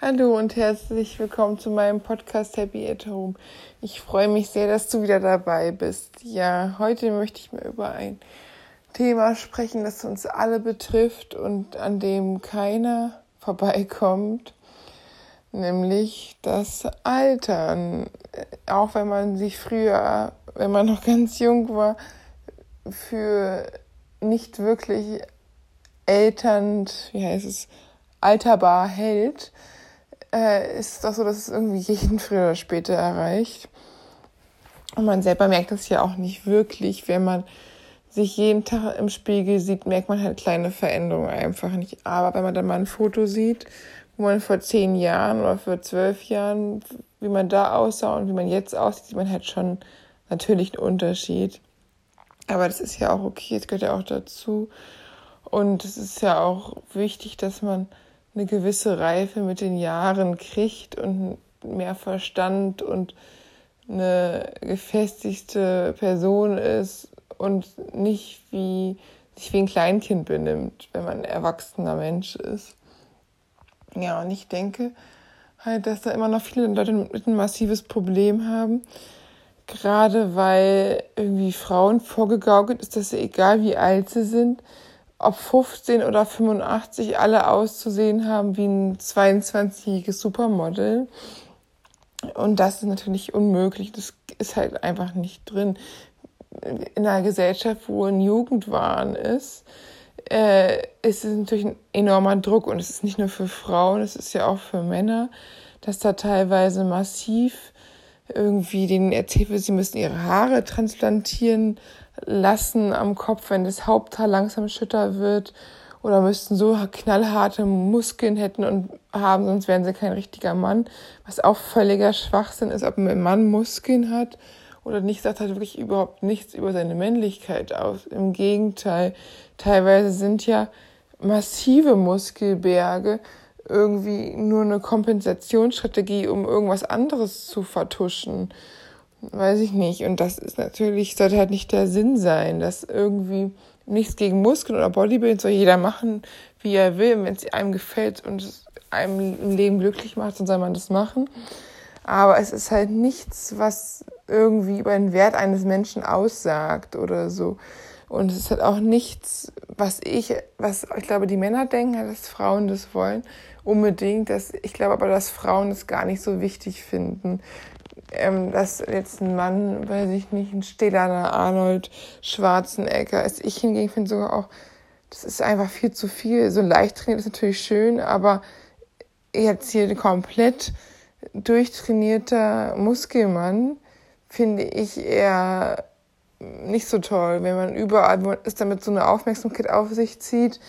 Hallo und herzlich willkommen zu meinem Podcast Happy at Home. Ich freue mich sehr, dass du wieder dabei bist. Ja, heute möchte ich mal über ein Thema sprechen, das uns alle betrifft und an dem keiner vorbeikommt, nämlich das Altern. Auch wenn man sich früher, wenn man noch ganz jung war, für nicht wirklich alternd, alterbar hält, ist es doch so, dass es irgendwie jeden früher oder später erreicht. Und man selber merkt das ja auch nicht wirklich. Wenn man sich jeden Tag im Spiegel sieht, merkt man halt kleine Veränderungen einfach nicht. Aber wenn man dann mal ein Foto sieht, wo man vor 10 Jahren oder vor 12 Jahren, wie man da aussah und wie man jetzt aussieht, sieht man halt schon natürlich einen Unterschied. Aber das ist ja auch okay, das gehört ja auch dazu. Und es ist ja auch wichtig, dass man eine gewisse Reife mit den Jahren kriegt und mehr Verstand und eine gefestigte Person ist und nicht wie sich wie ein Kleinkind benimmt, wenn man ein erwachsener Mensch ist. Ja, und ich denke halt, dass da immer noch viele Leute mit ein massives Problem haben, gerade weil irgendwie Frauen vorgegaukelt ist, dass sie, egal wie alt sie sind, ob 15 oder 85, alle auszusehen haben wie ein 22-jähriges Supermodel. Und das ist natürlich unmöglich. Das ist halt einfach nicht drin. In einer Gesellschaft, wo ein Jugendwahn ist, ist es natürlich ein enormer Druck. Und es ist nicht nur für Frauen, es ist ja auch für Männer, dass da teilweise massiv irgendwie denen erzählt wird, sie müssen ihre Haare transplantieren lassen am Kopf, wenn das Haupthaar langsam schütter wird, oder müssten so knallharte Muskeln hätten und haben, sonst wären sie kein richtiger Mann, was auch völliger Schwachsinn ist. Ob ein Mann Muskeln hat oder nicht, sagt halt wirklich überhaupt nichts über seine Männlichkeit aus. Im Gegenteil, teilweise sind ja massive Muskelberge irgendwie nur eine Kompensationsstrategie, um irgendwas anderes zu vertuschen. Weiß ich nicht. Und das ist natürlich, sollte halt nicht der Sinn sein, dass irgendwie nichts gegen Muskeln oder Bodybuilding, soll jeder machen, wie er will. Und wenn es einem gefällt und es einem im Leben glücklich macht, dann soll man das machen. Aber es ist halt nichts, was irgendwie über den Wert eines Menschen aussagt oder so. Und es ist halt auch nichts, was ich glaube, die Männer denken, dass Frauen das wollen, unbedingt. Ich glaube aber, dass Frauen das gar nicht so wichtig finden. Dass jetzt ein Mann, weiß ich nicht, ein stählerner Arnold Schwarzenegger ist. Ich hingegen finde sogar auch, das ist einfach viel zu viel. So leicht trainiert ist natürlich schön, aber jetzt hier komplett durchtrainierter Muskelmann finde ich eher nicht so toll, wenn man überall ist, damit so eine Aufmerksamkeit auf sich zieht,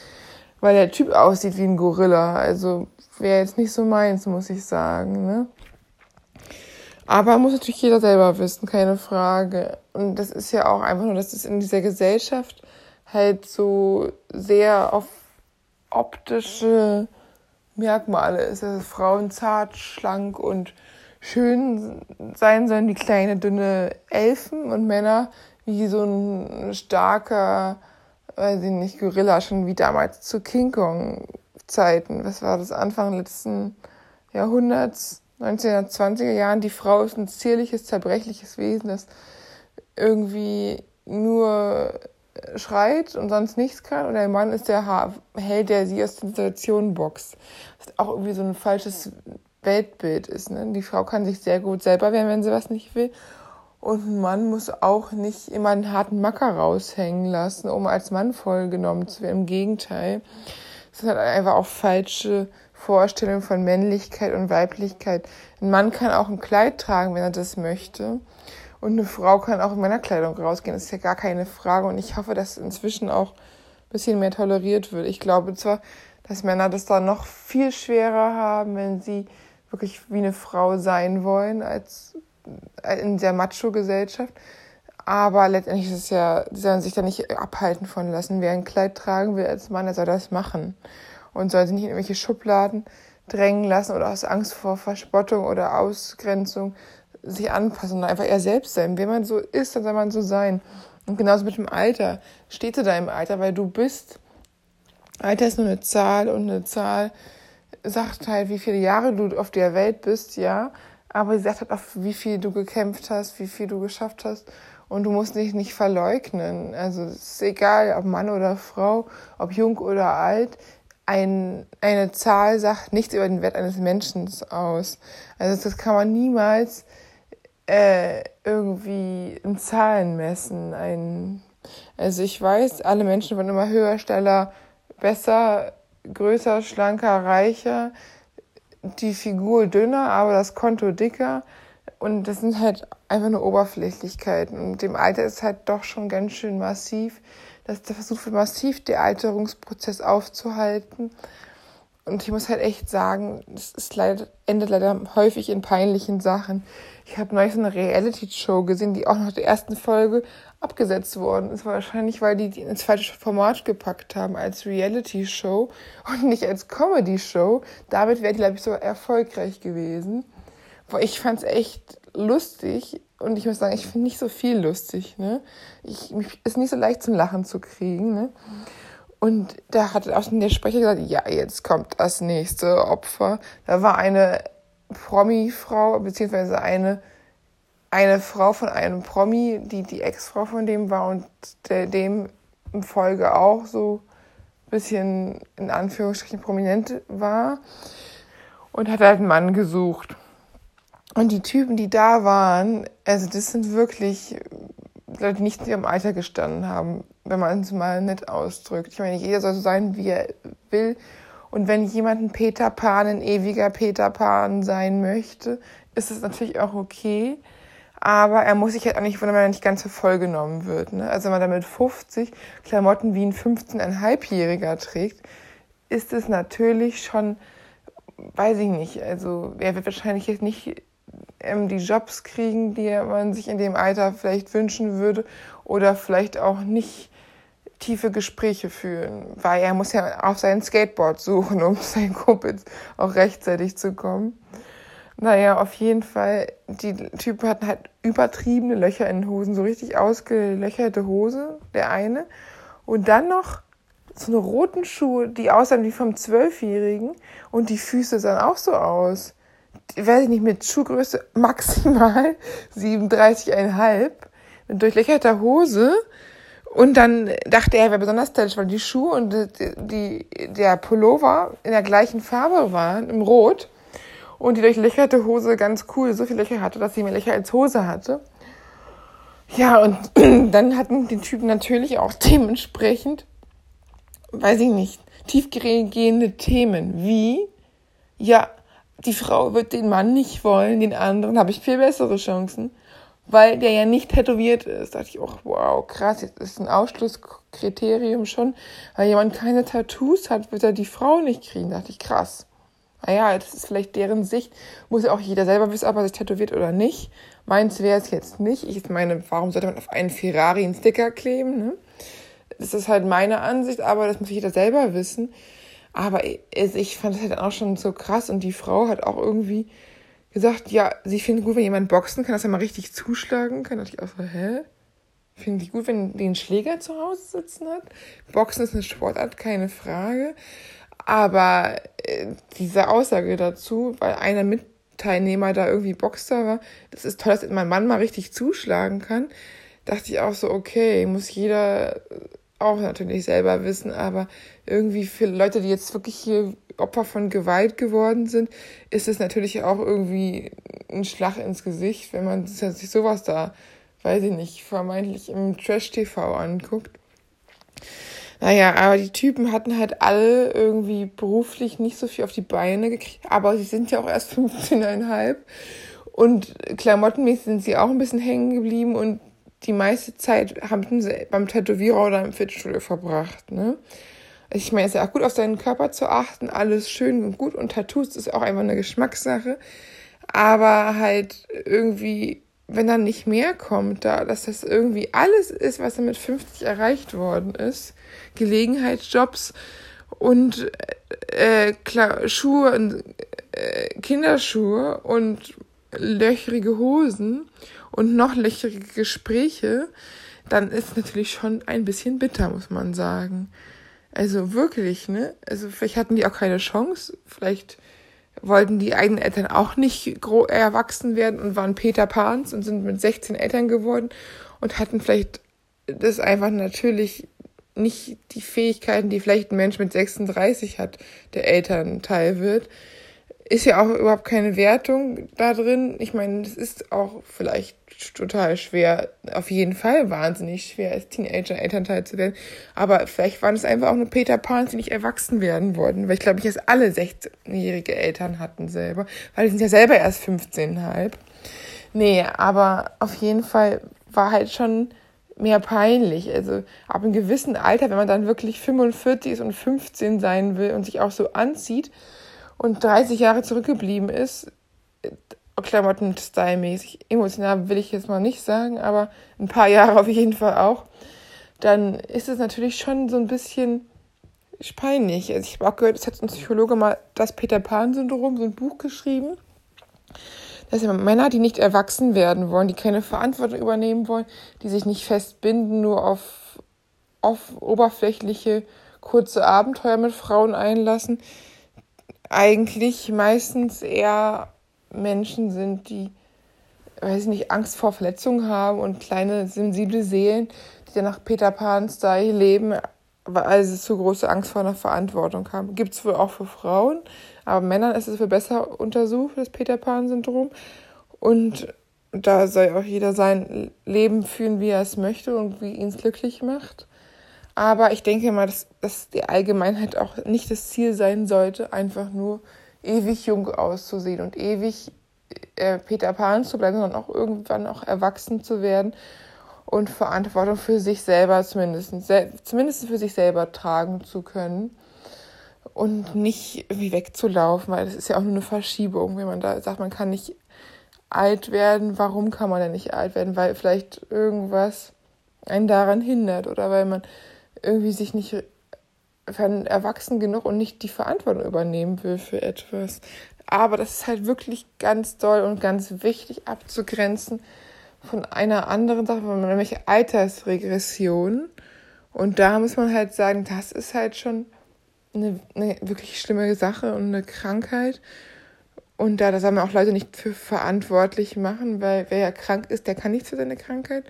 weil der Typ aussieht wie ein Gorilla. Also wäre jetzt nicht so meins, muss ich sagen, ne? Aber muss natürlich jeder selber wissen, keine Frage. Und das ist ja auch einfach nur, dass es in dieser Gesellschaft halt so sehr auf optische Merkmale ist. Also Frauen zart, schlank und schön sein sollen, die kleine, dünne Elfen, und Männer wie so ein starker, weiß ich nicht, Gorilla, schon wie damals zu King Kong-Zeiten. Was war das? Anfang letzten Jahrhunderts? 1920er Jahren, die Frau ist ein zierliches, zerbrechliches Wesen, das irgendwie nur schreit und sonst nichts kann. Und der Mann ist der Held, der sie aus den Situationen boxt. Was auch irgendwie so ein falsches Weltbild ist, ne? Die Frau kann sich sehr gut selber wehren, wenn sie was nicht will. Und ein Mann muss auch nicht immer einen harten Macker raushängen lassen, um als Mann vollgenommen zu werden. Im Gegenteil. Das sind halt einfach auch falsche Vorstellung von Männlichkeit und Weiblichkeit. Ein Mann kann auch ein Kleid tragen, wenn er das möchte. Und eine Frau kann auch in Männerkleidung rausgehen. Das ist ja gar keine Frage. Und ich hoffe, dass inzwischen auch ein bisschen mehr toleriert wird. Ich glaube zwar, dass Männer das da noch viel schwerer haben, wenn sie wirklich wie eine Frau sein wollen, als in der Macho-Gesellschaft. Aber letztendlich ist es ja, sie sollen sich da nicht abhalten von lassen. Wer ein Kleid tragen will als Mann, der soll das machen. Und soll sich nicht in irgendwelche Schubladen drängen lassen oder aus Angst vor Verspottung oder Ausgrenzung sich anpassen und einfach eher selbst sein. Wenn man so ist, dann soll man so sein. Und genauso mit dem Alter. Stehst du da im Alter, weil du bist. Alter ist nur eine Zahl, und eine Zahl sagt halt, wie viele Jahre du auf der Welt bist, ja, aber sie sagt halt auch, wie viel du gekämpft hast, wie viel du geschafft hast und du musst dich nicht verleugnen. Also es ist egal, ob Mann oder Frau, ob jung oder alt, eine Zahl sagt nichts über den Wert eines Menschen aus. Also das kann man niemals irgendwie in Zahlen messen. Also ich weiß, alle Menschen werden immer höher, schneller, besser, größer, schlanker, reicher, die Figur dünner, aber das Konto dicker. Und das sind halt einfach nur Oberflächlichkeiten. Und mit dem Alter ist halt doch schon ganz schön massiv, dass der Versuch wird, massiv den Alterungsprozess aufzuhalten. Und ich muss halt echt sagen, es endet leider häufig in peinlichen Sachen. Ich habe neulich so eine Reality-Show gesehen, die auch nach der ersten Folge abgesetzt worden ist. Wahrscheinlich, weil die ins falsche Format gepackt haben als Reality-Show und nicht als Comedy-Show. Damit wäre die, glaube ich, so erfolgreich gewesen. Boah, ich fand es echt lustig und ich muss sagen, ich finde nicht so viel lustig. Ne? Mich ist nicht so leicht zum Lachen zu kriegen, ne? Und da hat auch der Sprecher gesagt, ja, jetzt kommt das nächste Opfer. Da war eine Promi-Frau, beziehungsweise eine Frau von einem Promi, die Ex-Frau von dem war und dem in Folge auch so ein bisschen in Anführungsstrichen prominent war und hat halt einen Mann gesucht. Und die Typen, die da waren, also das sind wirklich Leute, die nicht in ihrem Alter gestanden haben, wenn man es mal nett ausdrückt. Ich meine, nicht jeder soll so sein, wie er will. Und wenn jemand ein Peter Pan, ein ewiger Peter Pan sein möchte, ist das natürlich auch okay. Aber er muss sich halt auch nicht wundern, wenn er nicht ganz für voll genommen wird. Ne? Also wenn man da mit 50 Klamotten wie ein 15,5-Jähriger trägt, ist es natürlich schon, weiß ich nicht, also er wird wahrscheinlich jetzt nicht die Jobs kriegen, die man sich in dem Alter vielleicht wünschen würde oder vielleicht auch nicht tiefe Gespräche führen, weil er muss ja auf sein Skateboard suchen, um seinen Kumpels auch rechtzeitig zu kommen. Naja, auf jeden Fall, die Typen hatten halt übertriebene Löcher in den Hosen, so richtig ausgelöcherte Hose, der eine. Und dann noch so eine roten Schuhe, die aussahen wie vom 12-Jährigen und die Füße sahen auch so aus. Ich weiß nicht, mit Schuhgröße maximal 37,5, mit durchlöcherter Hose. Und dann dachte er wäre besonders stylisch, weil die Schuhe und der Pullover in der gleichen Farbe waren, im Rot. Und die durchlöcherte Hose ganz cool, so viele Löcher hatte, dass sie mehr Löcher als Hose hatte. Ja, und dann hatten die Typen natürlich auch dementsprechend, weiß ich nicht, tiefgehende Themen wie, ja, die Frau wird den Mann nicht wollen, den anderen habe ich viel bessere Chancen, weil der ja nicht tätowiert ist. Da dachte ich, oh, wow, krass, jetzt ist ein Ausschlusskriterium schon, weil jemand keine Tattoos hat, wird er die Frau nicht kriegen. Da dachte ich, krass. Naja, das ist vielleicht deren Sicht, muss ja auch jeder selber wissen, ob er sich tätowiert oder nicht. Meins wäre es jetzt nicht. Ich meine, warum sollte man auf einen Ferrari einen Sticker kleben, ne? Das ist halt meine Ansicht, aber das muss jeder selber wissen. Aber ich fand das halt auch schon so krass. Und die Frau hat auch irgendwie gesagt, ja, sie findet gut, wenn jemand boxen kann, dass er mal richtig zuschlagen kann. Da dachte ich auch so, hä? Finden die gut, wenn den Schläger zu Hause sitzen hat? Boxen ist eine Sportart, keine Frage. Aber diese Aussage dazu, weil einer Mitteilnehmer da irgendwie Boxer war, das ist toll, dass mein Mann mal richtig zuschlagen kann, dachte ich auch so, okay, muss jeder auch natürlich selber wissen, aber irgendwie für Leute, die jetzt wirklich hier Opfer von Gewalt geworden sind, ist es natürlich auch irgendwie ein Schlag ins Gesicht, wenn man sich sowas da, weiß ich nicht, vermeintlich im Trash-TV anguckt. Naja, aber die Typen hatten halt alle irgendwie beruflich nicht so viel auf die Beine gekriegt, aber sie sind ja auch erst 15,5 und klamottenmäßig sind sie auch ein bisschen hängen geblieben und die meiste Zeit haben sie beim Tätowierer oder im Fitnessstudio verbracht, ne? Ich meine, es ist ja auch gut, auf seinen Körper zu achten, alles schön und gut und Tattoos ist auch einfach eine Geschmackssache, aber halt irgendwie, wenn da nicht mehr kommt, da, dass das irgendwie alles ist, was dann mit 50 erreicht worden ist, Gelegenheitsjobs und Schuhe und Kinderschuhe und löcherige Hosen und noch löcherige Gespräche, dann ist es natürlich schon ein bisschen bitter, muss man sagen. Also wirklich, ne? Also vielleicht hatten die auch keine Chance, vielleicht wollten die eigenen Eltern auch nicht erwachsen werden und waren Peter Pans und sind mit 16 Eltern geworden und hatten vielleicht das einfach natürlich nicht die Fähigkeiten, die vielleicht ein Mensch mit 36 hat, der Elternteil wird. Ist ja auch überhaupt keine Wertung da drin. Ich meine, es ist auch vielleicht total schwer, auf jeden Fall wahnsinnig schwer, als Teenager Elternteil zu werden. Aber vielleicht waren es einfach auch nur Peter Pans, die nicht erwachsen werden wollten. Weil ich glaube nicht, dass alle 16-jährige Eltern hatten selber. Weil die sind ja selber erst 15,5. Nee, aber auf jeden Fall war halt schon mehr peinlich. Also ab einem gewissen Alter, wenn man dann wirklich 45 ist und 15 sein will und sich auch so anzieht und 30 Jahre zurückgeblieben ist, Klamotten-Style-mäßig, emotional will ich jetzt mal nicht sagen, aber ein paar Jahre auf jeden Fall auch, dann ist es natürlich schon so ein bisschen peinlich. Also ich habe auch gehört, es hat ein Psychologe mal das Peter Pan-Syndrom, so ein Buch geschrieben, dass Männer, die nicht erwachsen werden wollen, die keine Verantwortung übernehmen wollen, die sich nicht festbinden, nur auf oberflächliche, kurze Abenteuer mit Frauen einlassen, eigentlich meistens eher Menschen sind, die, weiß ich nicht, Angst vor Verletzungen haben und kleine, sensible Seelen, die dann nach Peter Pan-Style leben, weil sie zu große Angst vor einer Verantwortung haben. Gibt es wohl auch für Frauen, aber Männern ist es wohl besser untersucht, das Peter Pan-Syndrom. Und da soll auch jeder sein Leben führen, wie er es möchte und wie ihn es glücklich macht. Aber ich denke mal, dass die Allgemeinheit auch nicht das Ziel sein sollte, einfach nur ewig jung auszusehen und ewig Peter Pan zu bleiben, sondern auch irgendwann auch erwachsen zu werden und Verantwortung für sich selber zumindest für sich selber tragen zu können und nicht irgendwie wegzulaufen, weil das ist ja auch nur eine Verschiebung, wenn man da sagt, man kann nicht alt werden. Warum kann man denn nicht alt werden? Weil vielleicht irgendwas einen daran hindert oder weil man irgendwie sich nicht erwachsen genug und nicht die Verantwortung übernehmen will für etwas. Aber das ist halt wirklich ganz doll und ganz wichtig abzugrenzen von einer anderen Sache, nämlich Altersregression. Und da muss man halt sagen, das ist halt schon eine wirklich schlimme Sache und eine Krankheit. Und da soll man auch Leute nicht für verantwortlich machen, weil wer ja krank ist, der kann nichts für seine Krankheit.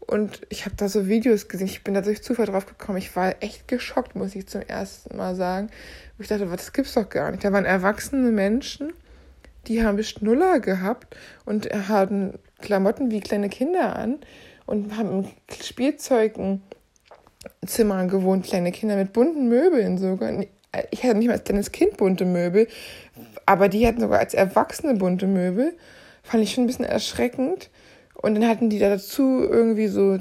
Und ich habe da so Videos gesehen, ich bin da durch Zufall drauf gekommen. Ich war echt geschockt, muss ich zum ersten Mal sagen. Und ich dachte, das gibt's doch gar nicht. Da waren erwachsene Menschen, die haben Schnuller gehabt und hatten Klamotten wie kleine Kinder an und haben in Spielzeugenzimmern gewohnt, kleine Kinder mit bunten Möbeln sogar. Ich hatte nicht mal als kleines Kind bunte Möbel, aber die hatten sogar als Erwachsene bunte Möbel. Fand ich schon ein bisschen erschreckend. Und dann hatten die da dazu irgendwie so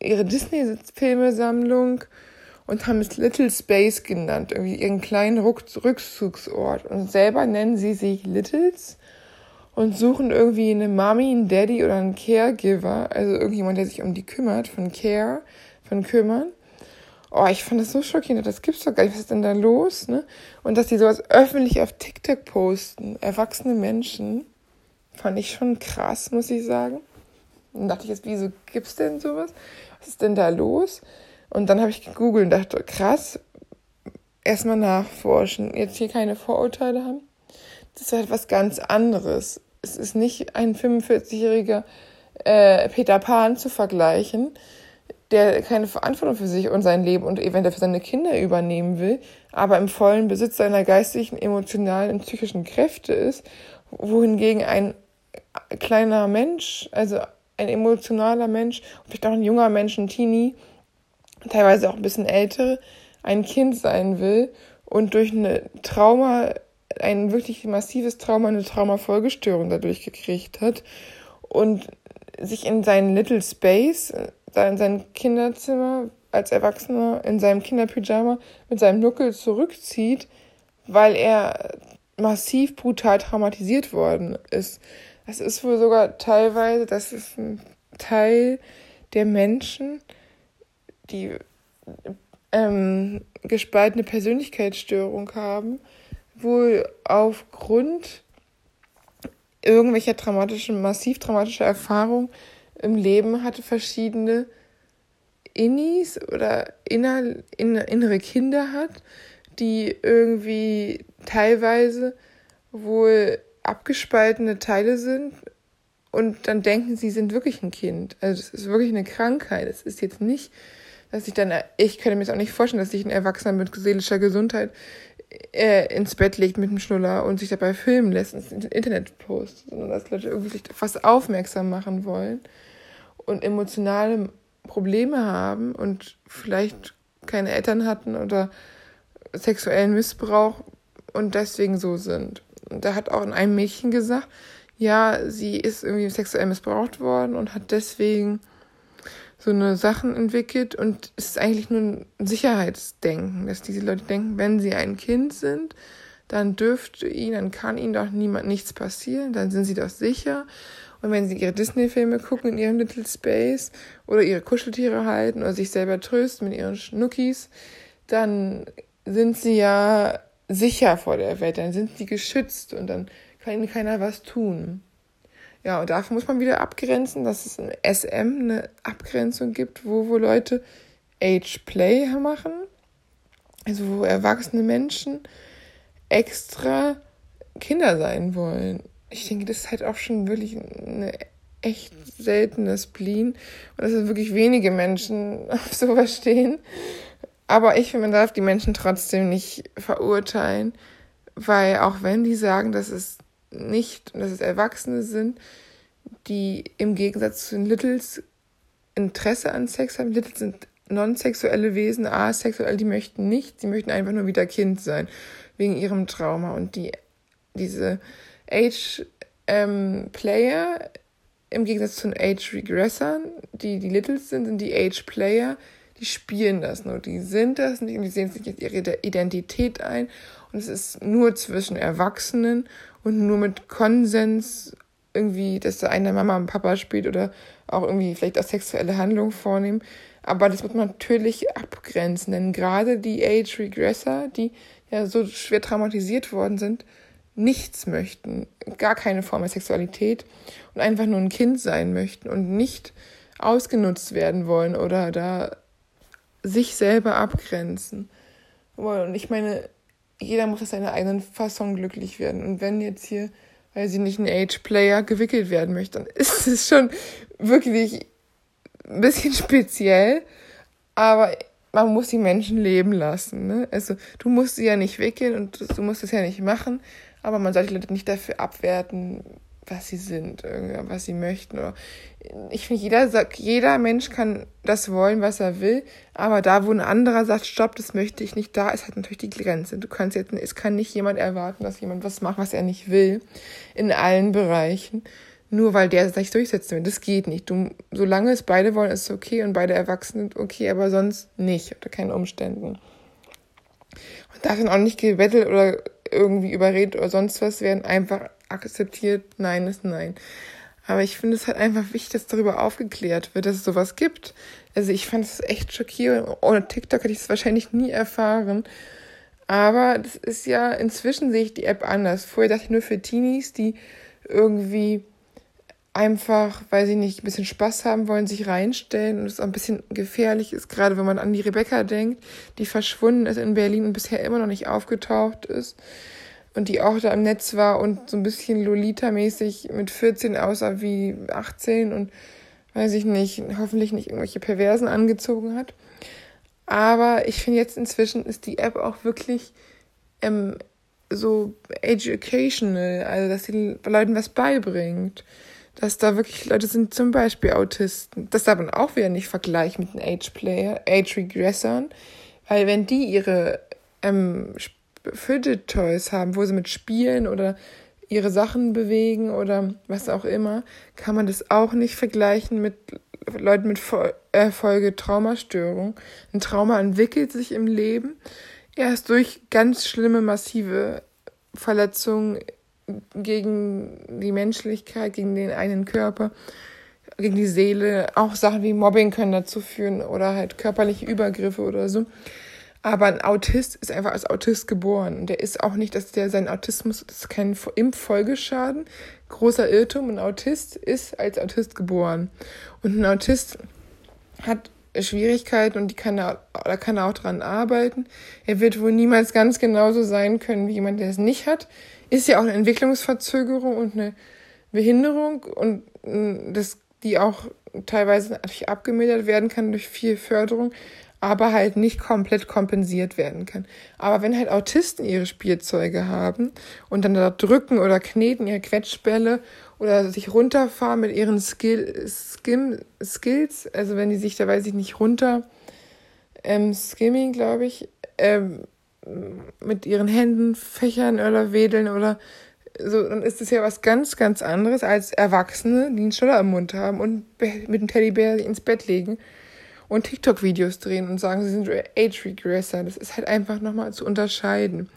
ihre Disney-Filmesammlung und haben es Little Space genannt, irgendwie ihren kleinen Rückzugsort. Und selber nennen sie sich Littles und suchen irgendwie eine Mami, einen Daddy oder einen Caregiver, also irgendjemand, der sich um die kümmert, von Kümmern. Oh, ich fand das so schockierend, das gibt's doch gar nicht, was ist denn da los, ne? Und dass die sowas öffentlich auf TikTok posten, erwachsene Menschen, fand ich schon krass, muss ich sagen. Dann dachte ich jetzt, wieso gibt's denn sowas? Was ist denn da los? Und dann habe ich gegoogelt und dachte, krass, erstmal nachforschen, jetzt hier keine Vorurteile haben. Das ist halt was ganz anderes. Es ist nicht ein 45-jähriger Peter Pan zu vergleichen, der keine Verantwortung für sich und sein Leben und eventuell für seine Kinder übernehmen will, aber im vollen Besitz seiner geistigen, emotionalen und psychischen Kräfte ist, wohingegen ein kleiner Mensch, also ein emotionaler Mensch, vielleicht auch ein junger Mensch, ein Teenie, teilweise auch ein bisschen ältere, ein Kind sein will und durch ein wirklich massives Trauma, eine Traumafolgestörung dadurch gekriegt hat und sich in seinen Little Space, in seinem Kinderzimmer als Erwachsener, in seinem Kinderpyjama mit seinem Nuckel zurückzieht, weil er massiv brutal traumatisiert worden ist. Das ist wohl sogar teilweise, das ist ein Teil der Menschen, die gespaltene Persönlichkeitsstörung haben, wohl aufgrund irgendwelcher massiv traumatischer Erfahrungen im Leben hatte verschiedene Innis oder innere Kinder hat, die irgendwie teilweise wohl abgespaltene Teile sind und dann denken, sie sind wirklich ein Kind. Also das ist wirklich eine Krankheit. Es ist jetzt nicht, dass ich könnte mir jetzt auch nicht vorstellen, dass sich ein Erwachsener mit seelischer Gesundheit ins Bett legt mit dem Schnuller und sich dabei filmen lässt, ins Internet postet, sondern dass Leute irgendwie sich fast aufmerksam machen wollen und emotionale Probleme haben und vielleicht keine Eltern hatten oder sexuellen Missbrauch und deswegen so sind. Und da hat auch ein Mädchen gesagt, ja, sie ist irgendwie sexuell missbraucht worden und hat deswegen so eine Sachen entwickelt und es ist eigentlich nur ein Sicherheitsdenken, dass diese Leute denken, wenn sie ein Kind sind, dann kann ihnen doch niemand nichts passieren, dann sind sie doch sicher. Und wenn sie ihre Disney-Filme gucken in ihrem Little Space oder ihre Kuscheltiere halten oder sich selber trösten mit ihren Schnuckis, dann sind sie ja sicher vor der Welt, dann sind sie geschützt und dann kann ihnen keiner was tun. Ja, und dafür muss man wieder abgrenzen, dass es im SM eine Abgrenzung gibt, wo Leute Age-Play machen, also wo erwachsene Menschen extra Kinder sein wollen. Ich denke, das ist halt auch schon wirklich eine echt seltene Spleen und dass wirklich wenige Menschen auf sowas stehen. Aber ich finde, man darf die Menschen trotzdem nicht verurteilen, weil auch wenn die sagen, dass es nicht, dass es Erwachsene sind, die im Gegensatz zu den Littles Interesse an Sex haben. Littles sind non-sexuelle Wesen, asexuell, die möchten nichts, die möchten einfach nur wieder Kind sein, wegen ihrem Trauma. Und diese Age-Player, im Gegensatz zu den Age-Regressern, die Littles sind, sind die Age-Player, die spielen das nur, die sind das nicht und die sehen sich jetzt ihre Identität ein. Und es ist nur zwischen Erwachsenen und nur mit Konsens irgendwie, dass da einer Mama und Papa spielt oder auch irgendwie vielleicht auch sexuelle Handlungen vornehmen. Aber das wird man natürlich abgrenzen, denn gerade die Age-Regressor, die ja so schwer traumatisiert worden sind, nichts möchten, gar keine Form der Sexualität und einfach nur ein Kind sein möchten und nicht ausgenutzt werden wollen oder da sich selber abgrenzen. Und ich meine, jeder muss aus seiner eigenen Fassung glücklich werden. Und wenn jetzt hier, weil sie nicht ein Age-Player gewickelt werden möchte, dann ist es schon wirklich ein bisschen speziell. Aber man muss die Menschen leben lassen. Ne? Also du musst sie ja nicht wickeln und du musst es ja nicht machen. Aber man sollte die Leute nicht dafür abwerten, was sie sind, was sie möchten. Oder ich finde, jeder Mensch kann das wollen, was er will, aber da, wo ein anderer sagt, stopp, das möchte ich nicht, da ist halt natürlich die Grenze. Es kann nicht jemand erwarten, dass jemand was macht, was er nicht will, in allen Bereichen, nur weil der es nicht durchsetzen will. Das geht nicht. Solange es beide wollen, ist es okay und beide Erwachsenen sind okay, aber sonst nicht, unter keinen Umständen. Und darf dann auch nicht gebettelt oder irgendwie überredet oder sonst was werden, einfach akzeptiert, nein ist nein. Aber ich finde es halt einfach wichtig, dass darüber aufgeklärt wird, dass es sowas gibt. Also ich fand es echt schockierend. Ohne TikTok hätte ich es wahrscheinlich nie erfahren. Aber das ist ja, inzwischen sehe ich die App anders. Vorher dachte ich nur für Teenies, die irgendwie einfach, weil sie nicht ein bisschen Spaß haben wollen, sich reinstellen und es auch ein bisschen gefährlich ist, gerade wenn man an die Rebecca denkt, die verschwunden ist in Berlin und bisher immer noch nicht aufgetaucht ist. Und die auch da im Netz war und so ein bisschen Lolita-mäßig mit 14 aussah wie 18 und weiß ich nicht, hoffentlich nicht irgendwelche Perversen angezogen hat. Aber ich finde jetzt inzwischen ist die App auch wirklich so educational, also dass die Leuten was beibringt. Dass da wirklich Leute sind, zum Beispiel Autisten. Das darf man auch wieder nicht vergleichen mit den Age-Regressern, weil wenn die ihre Fidget Toys haben, wo sie mit spielen oder ihre Sachen bewegen oder was auch immer, kann man das auch nicht vergleichen mit Leuten mit Folgetraumastörung. Ein Trauma entwickelt sich im Leben erst durch ganz schlimme, massive Verletzungen gegen die Menschlichkeit, gegen den eigenen Körper, gegen die Seele. Auch Sachen wie Mobbing können dazu führen oder halt körperliche Übergriffe oder so. Aber ein Autist ist einfach als Autist geboren. Und der ist auch nicht, dass der seinen Autismus, das ist kein Impffolgeschaden, großer Irrtum. Ein Autist ist als Autist geboren. Und ein Autist hat Schwierigkeiten und da kann er auch dran arbeiten. Er wird wohl niemals ganz genauso sein können wie jemand, der es nicht hat. Ist ja auch eine Entwicklungsverzögerung und eine Behinderung und das, die auch teilweise natürlich abgemildert werden kann durch viel Förderung, aber halt nicht komplett kompensiert werden kann. Aber wenn halt Autisten ihre Spielzeuge haben und dann da drücken oder kneten ihre Quetschbälle oder sich runterfahren mit ihren Skills, also wenn die sich da, weiß ich nicht, runter skimming, glaube ich, mit ihren Händen fächern oder wedeln oder so, dann ist es ja was ganz, ganz anderes als Erwachsene, die einen Schnuller im Mund haben und mit dem Teddybär ins Bett legen und TikTok-Videos drehen und sagen, sie sind Age-Regressor. Das ist halt einfach nochmal zu unterscheiden.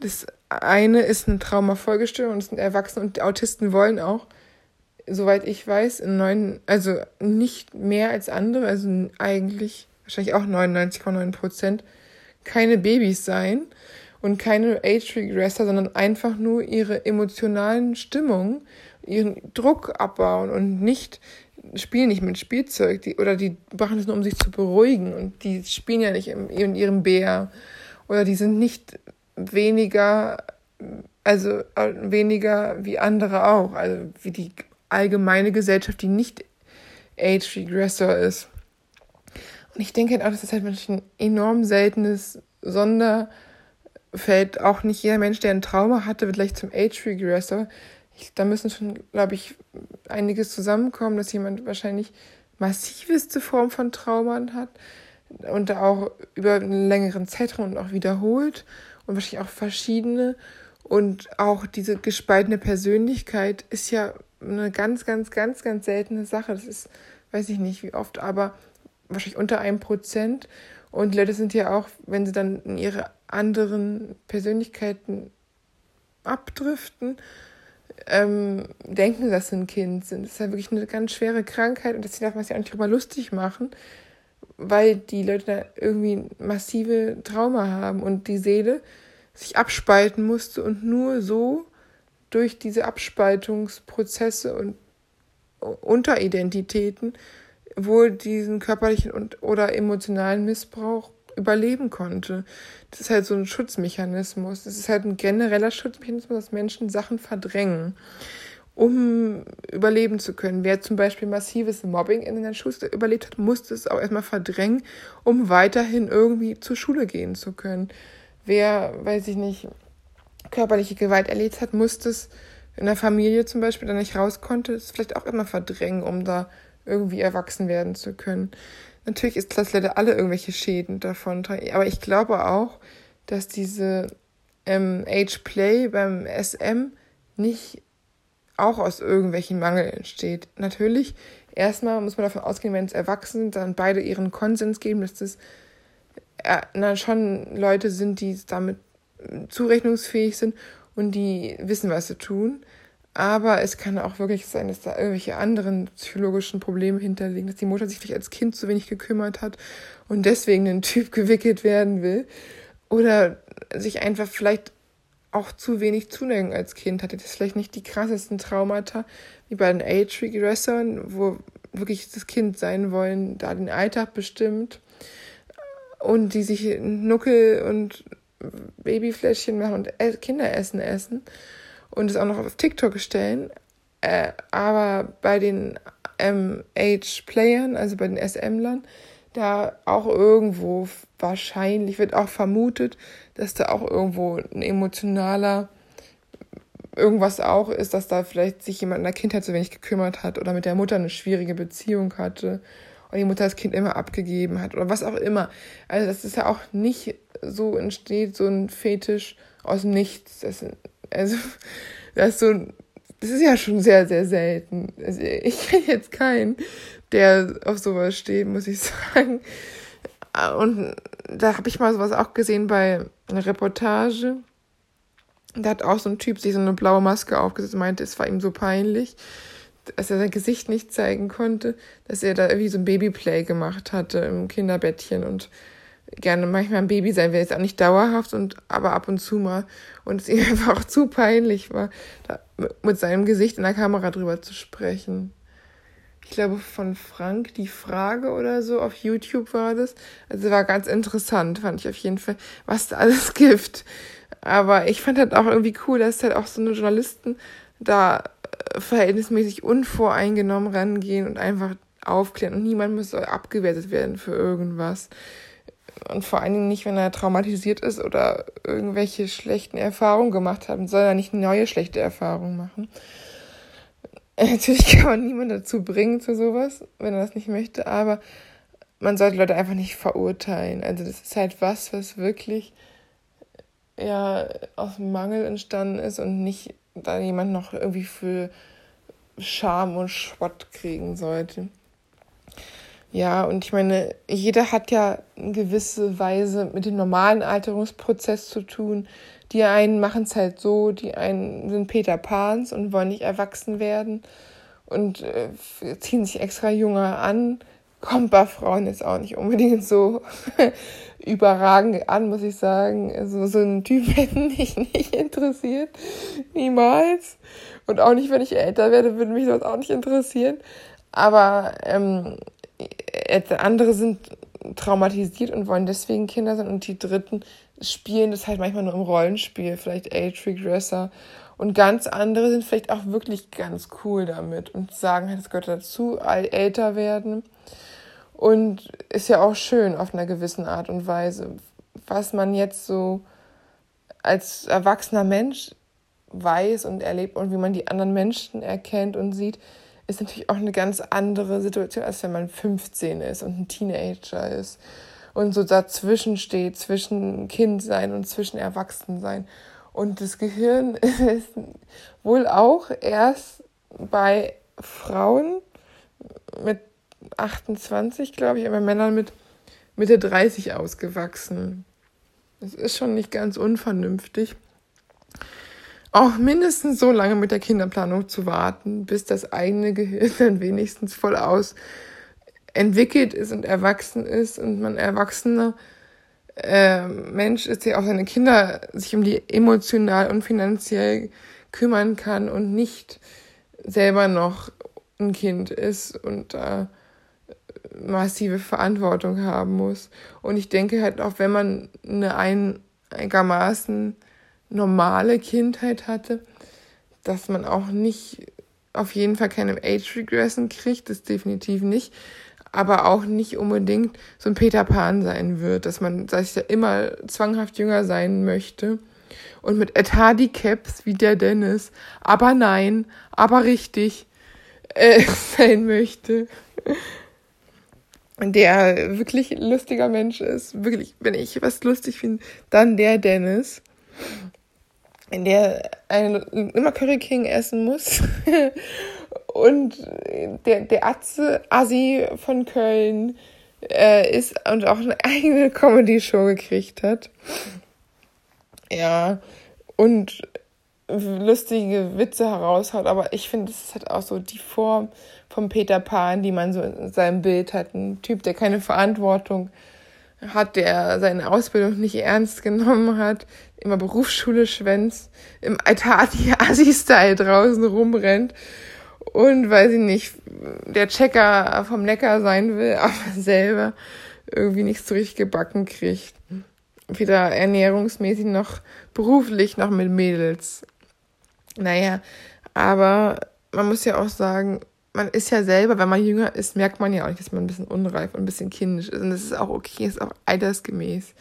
Das eine ist eine Traumafolgestörung und es sind Erwachsene und Autisten wollen auch, soweit ich weiß, nicht mehr als andere, also eigentlich wahrscheinlich auch 99,9%, keine Babys sein und keine Age-Regressor, sondern einfach nur ihre emotionalen Stimmungen, ihren Druck abbauen und nicht spielen nicht mit Spielzeug, die machen es nur, um sich zu beruhigen und die spielen ja nicht in ihrem Bär oder die sind nicht weniger wie andere auch, also wie die allgemeine Gesellschaft, die nicht Age-Regressor ist. Und ich denke halt auch, dass das halt wirklich ein enorm seltenes Sonderfeld, auch nicht jeder Mensch, der ein Trauma hatte, wird gleich zum Age-Regressor. Da müssen schon, glaube ich, einiges zusammenkommen, dass jemand wahrscheinlich massivste Form von Traumern hat und da auch über einen längeren Zeitraum und auch wiederholt und wahrscheinlich auch verschiedene. Und auch diese gespaltene Persönlichkeit ist ja eine ganz, ganz, ganz, ganz seltene Sache. Das ist, weiß ich nicht wie oft, aber wahrscheinlich unter 1%. Und Leute sind ja auch, wenn sie dann in ihre anderen Persönlichkeiten abdriften, denken, dass sie ein Kind sind. Das ist ja wirklich eine ganz schwere Krankheit und deswegen darf man sich auch nicht drüber lustig machen, weil die Leute da irgendwie massive Trauma haben und die Seele sich abspalten musste und nur so durch diese Abspaltungsprozesse und Unteridentitäten wohl diesen körperlichen oder emotionalen Missbrauch überleben konnte. Das ist halt so ein Schutzmechanismus. Das ist halt ein genereller Schutzmechanismus, dass Menschen Sachen verdrängen, um überleben zu können. Wer zum Beispiel massives Mobbing in der Schule überlebt hat, musste es auch erstmal verdrängen, um weiterhin irgendwie zur Schule gehen zu können. Wer, weiß ich nicht, körperliche Gewalt erlebt hat, musste es in der Familie zum Beispiel, da nicht raus konnte, es vielleicht auch immer verdrängen, um da irgendwie erwachsen werden zu können. Natürlich ist das leider alle irgendwelche Schäden davon tragen, aber ich glaube auch, dass diese Age-Play beim SM nicht auch aus irgendwelchen Mangel entsteht. Natürlich, erstmal muss man davon ausgehen, wenn es Erwachsene sind, dann beide ihren Konsens geben, dass das schon Leute sind, die damit zurechnungsfähig sind und die wissen, was sie tun. Aber es kann auch wirklich sein, dass da irgendwelche anderen psychologischen Probleme hinterliegen, dass die Mutter sich vielleicht als Kind zu wenig gekümmert hat und deswegen ein Typ gewickelt werden will. Oder sich einfach vielleicht auch zu wenig Zuneigung als Kind hatte. Das ist vielleicht nicht die krassesten Traumata, wie bei den Age-Regressern, wo wirklich das Kind sein wollen, da den Alltag bestimmt. Und die sich Nuckel und Babyfläschchen machen und Kinderessen essen. Und es auch noch auf TikTok stellen, aber bei den Age-Playern, also bei den SM-Lern, da auch irgendwo wahrscheinlich, wird auch vermutet, dass da auch irgendwo ein emotionaler irgendwas auch ist, dass da vielleicht sich jemand in der Kindheit so wenig gekümmert hat oder mit der Mutter eine schwierige Beziehung hatte und die Mutter das Kind immer abgegeben hat oder was auch immer. Also das ist ja auch nicht so entsteht, so ein Fetisch aus dem Nichts, das ist ja schon sehr, sehr selten. Also ich kenne jetzt keinen, der auf sowas steht, muss ich sagen. Und da habe ich mal sowas auch gesehen bei einer Reportage. Da hat auch so ein Typ sich so eine blaue Maske aufgesetzt und meinte, es war ihm so peinlich, dass er sein Gesicht nicht zeigen konnte, dass er da irgendwie so ein Babyplay gemacht hatte im Kinderbettchen und gerne manchmal ein Baby sein will, jetzt auch nicht dauerhaft, aber ab und zu mal. Und es ihm einfach auch zu peinlich war, da mit seinem Gesicht in der Kamera drüber zu sprechen. ich glaube von Frank, die Frage oder so, auf YouTube war das. Also war ganz interessant, fand ich auf jeden Fall, was da alles gibt. Aber ich fand halt auch irgendwie cool, dass halt auch so eine Journalisten da verhältnismäßig unvoreingenommen rangehen und einfach aufklären. Und niemand müsste abgewertet werden für irgendwas. Und vor allen Dingen nicht, wenn er traumatisiert ist oder irgendwelche schlechten Erfahrungen gemacht hat. Soll er nicht neue schlechte Erfahrungen machen. Natürlich kann man niemanden dazu bringen zu sowas, wenn er das nicht möchte. Aber man sollte Leute einfach nicht verurteilen. Also das ist halt was wirklich ja aus dem Mangel entstanden ist und nicht da jemand noch irgendwie für Scham und Spott kriegen sollte. Ja, und ich meine, jeder hat ja in gewisser Weise mit dem normalen Alterungsprozess zu tun. Die einen machen es halt so, die einen sind Peter Pans und wollen nicht erwachsen werden und ziehen sich extra jünger an. Kommt bei Frauen jetzt auch nicht unbedingt so überragend an, muss ich sagen. Also so ein Typ hätte mich nicht interessiert, niemals. Und auch nicht, wenn ich älter werde, würde mich sowas auch nicht interessieren. Aber andere sind traumatisiert und wollen deswegen Kinder sein. Und die Dritten spielen das halt manchmal nur im Rollenspiel, vielleicht Ageregression. Und ganz andere sind vielleicht auch wirklich ganz cool damit und sagen, das gehört dazu, älter werden. Und ist ja auch schön auf einer gewissen Art und Weise. Was man jetzt so als erwachsener Mensch weiß und erlebt und wie man die anderen Menschen erkennt und sieht, ist natürlich auch eine ganz andere Situation, als wenn man 15 ist und ein Teenager ist und so dazwischen steht, zwischen Kindsein und zwischen Erwachsensein. Und das Gehirn ist wohl auch erst bei Frauen mit 28, glaube ich, aber Männern mit Mitte 30 ausgewachsen. Das ist schon nicht ganz unvernünftig. Auch mindestens so lange mit der Kinderplanung zu warten, bis das eigene Gehirn dann wenigstens voll aus entwickelt ist und erwachsen ist und man erwachsener Mensch ist, der auch seine Kinder sich um die emotional und finanziell kümmern kann und nicht selber noch ein Kind ist und da massive Verantwortung haben muss. Und ich denke halt auch, wenn man eine einigermaßen normale Kindheit hatte, dass man auch nicht, auf jeden Fall keine Age-Regression kriegt, das definitiv nicht, aber auch nicht unbedingt so ein Peter Pan sein wird, dass man sich ja immer zwanghaft jünger sein möchte und mit Etat-Caps wie der Dennis, aber nein, aber richtig sein möchte. Der wirklich lustiger Mensch ist, wirklich, wenn ich was lustig finde, dann der Dennis, in der immer Curry King essen muss und der Atze Assi von Köln ist und auch eine eigene Comedy-Show gekriegt hat. Ja, und lustige Witze heraushaut, aber ich finde, es ist halt auch so die Form vom Peter Pan, die man so in seinem Bild hat. Ein Typ, der keine Verantwortung hat, der seine Ausbildung nicht ernst genommen hat, immer Berufsschule schwänzt, im Altati-Assi-Style draußen rumrennt und, weiß ich nicht, der Checker vom Neckar sein will, aber selber irgendwie nichts so richtig gebacken kriegt. Weder ernährungsmäßig noch beruflich noch mit Mädels. Naja, aber man muss ja auch sagen, man ist ja selber, wenn man jünger ist, merkt man ja auch nicht, dass man ein bisschen unreif und ein bisschen kindisch ist. Und das ist auch okay, ist auch altersgemäß.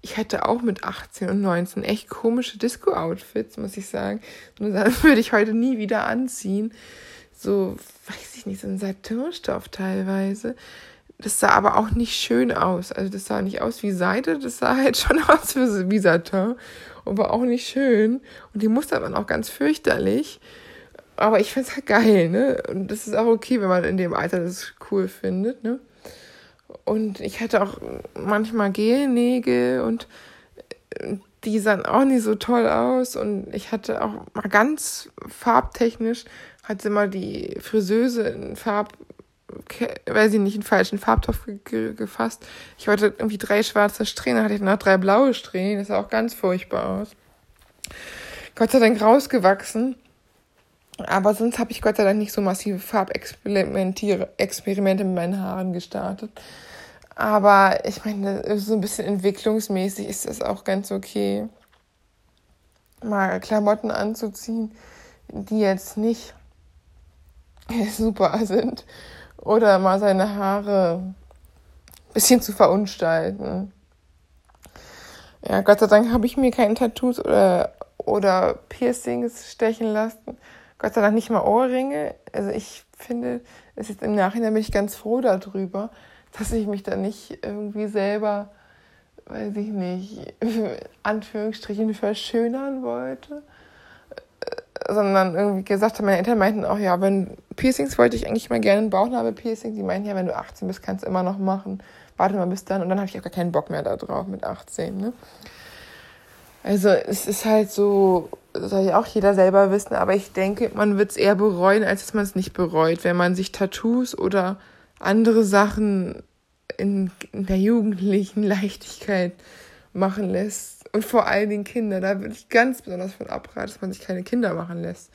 Ich hatte auch mit 18 und 19 echt komische Disco-Outfits, muss ich sagen. Nur das würde ich heute nie wieder anziehen. So, weiß ich nicht, so ein Satinstoff teilweise. Das sah aber auch nicht schön aus. Also das sah nicht aus wie Seide, das sah halt schon aus wie Satin. Und war auch nicht schön. Und die Muster waren auch ganz fürchterlich. Aber ich find's halt geil, ne? Und das ist auch okay, wenn man in dem Alter das cool findet, ne? Und ich hatte auch manchmal Gelnägel und die sahen auch nicht so toll aus. Und ich hatte auch mal ganz farbtechnisch, hatte mal die Friseuse in einen falschen Farbtopf gefasst. Ich hatte irgendwie 3 schwarze Strähnen, hatte ich danach 3 blaue Strähnen. Das sah auch ganz furchtbar aus. Gott sei Dank rausgewachsen. Aber sonst habe ich Gott sei Dank nicht so massive Farbexperimente mit meinen Haaren gestartet. Aber ich meine, so ein bisschen entwicklungsmäßig ist das auch ganz okay, mal Klamotten anzuziehen, die jetzt nicht super sind. Oder mal seine Haare ein bisschen zu verunstalten. Ja, Gott sei Dank habe ich mir keine Tattoos oder Piercings stechen lassen. Gott sei Dank nicht mal Ohrringe. Also ich finde, es ist im Nachhinein, bin ich ganz froh darüber, dass ich mich da nicht irgendwie selber, weiß ich nicht, Anführungsstrichen verschönern wollte, sondern irgendwie gesagt habe, meine Eltern meinten auch, ja, wenn Piercings wollte ich eigentlich mal gerne ein Bauchnabel-Piercing, die meinten ja, wenn du 18 bist, kannst du immer noch machen, warte mal bis dann, und dann hatte ich auch gar keinen Bock mehr da drauf mit 18, ne? Also es ist halt so, soll ja auch jeder selber wissen, aber ich denke, man wird es eher bereuen, als dass man es nicht bereut, wenn man sich Tattoos oder andere Sachen in der jugendlichen Leichtigkeit machen lässt. Und vor allen Dingen Kinder. Da würde ich ganz besonders von abraten, dass man sich keine Kinder machen lässt.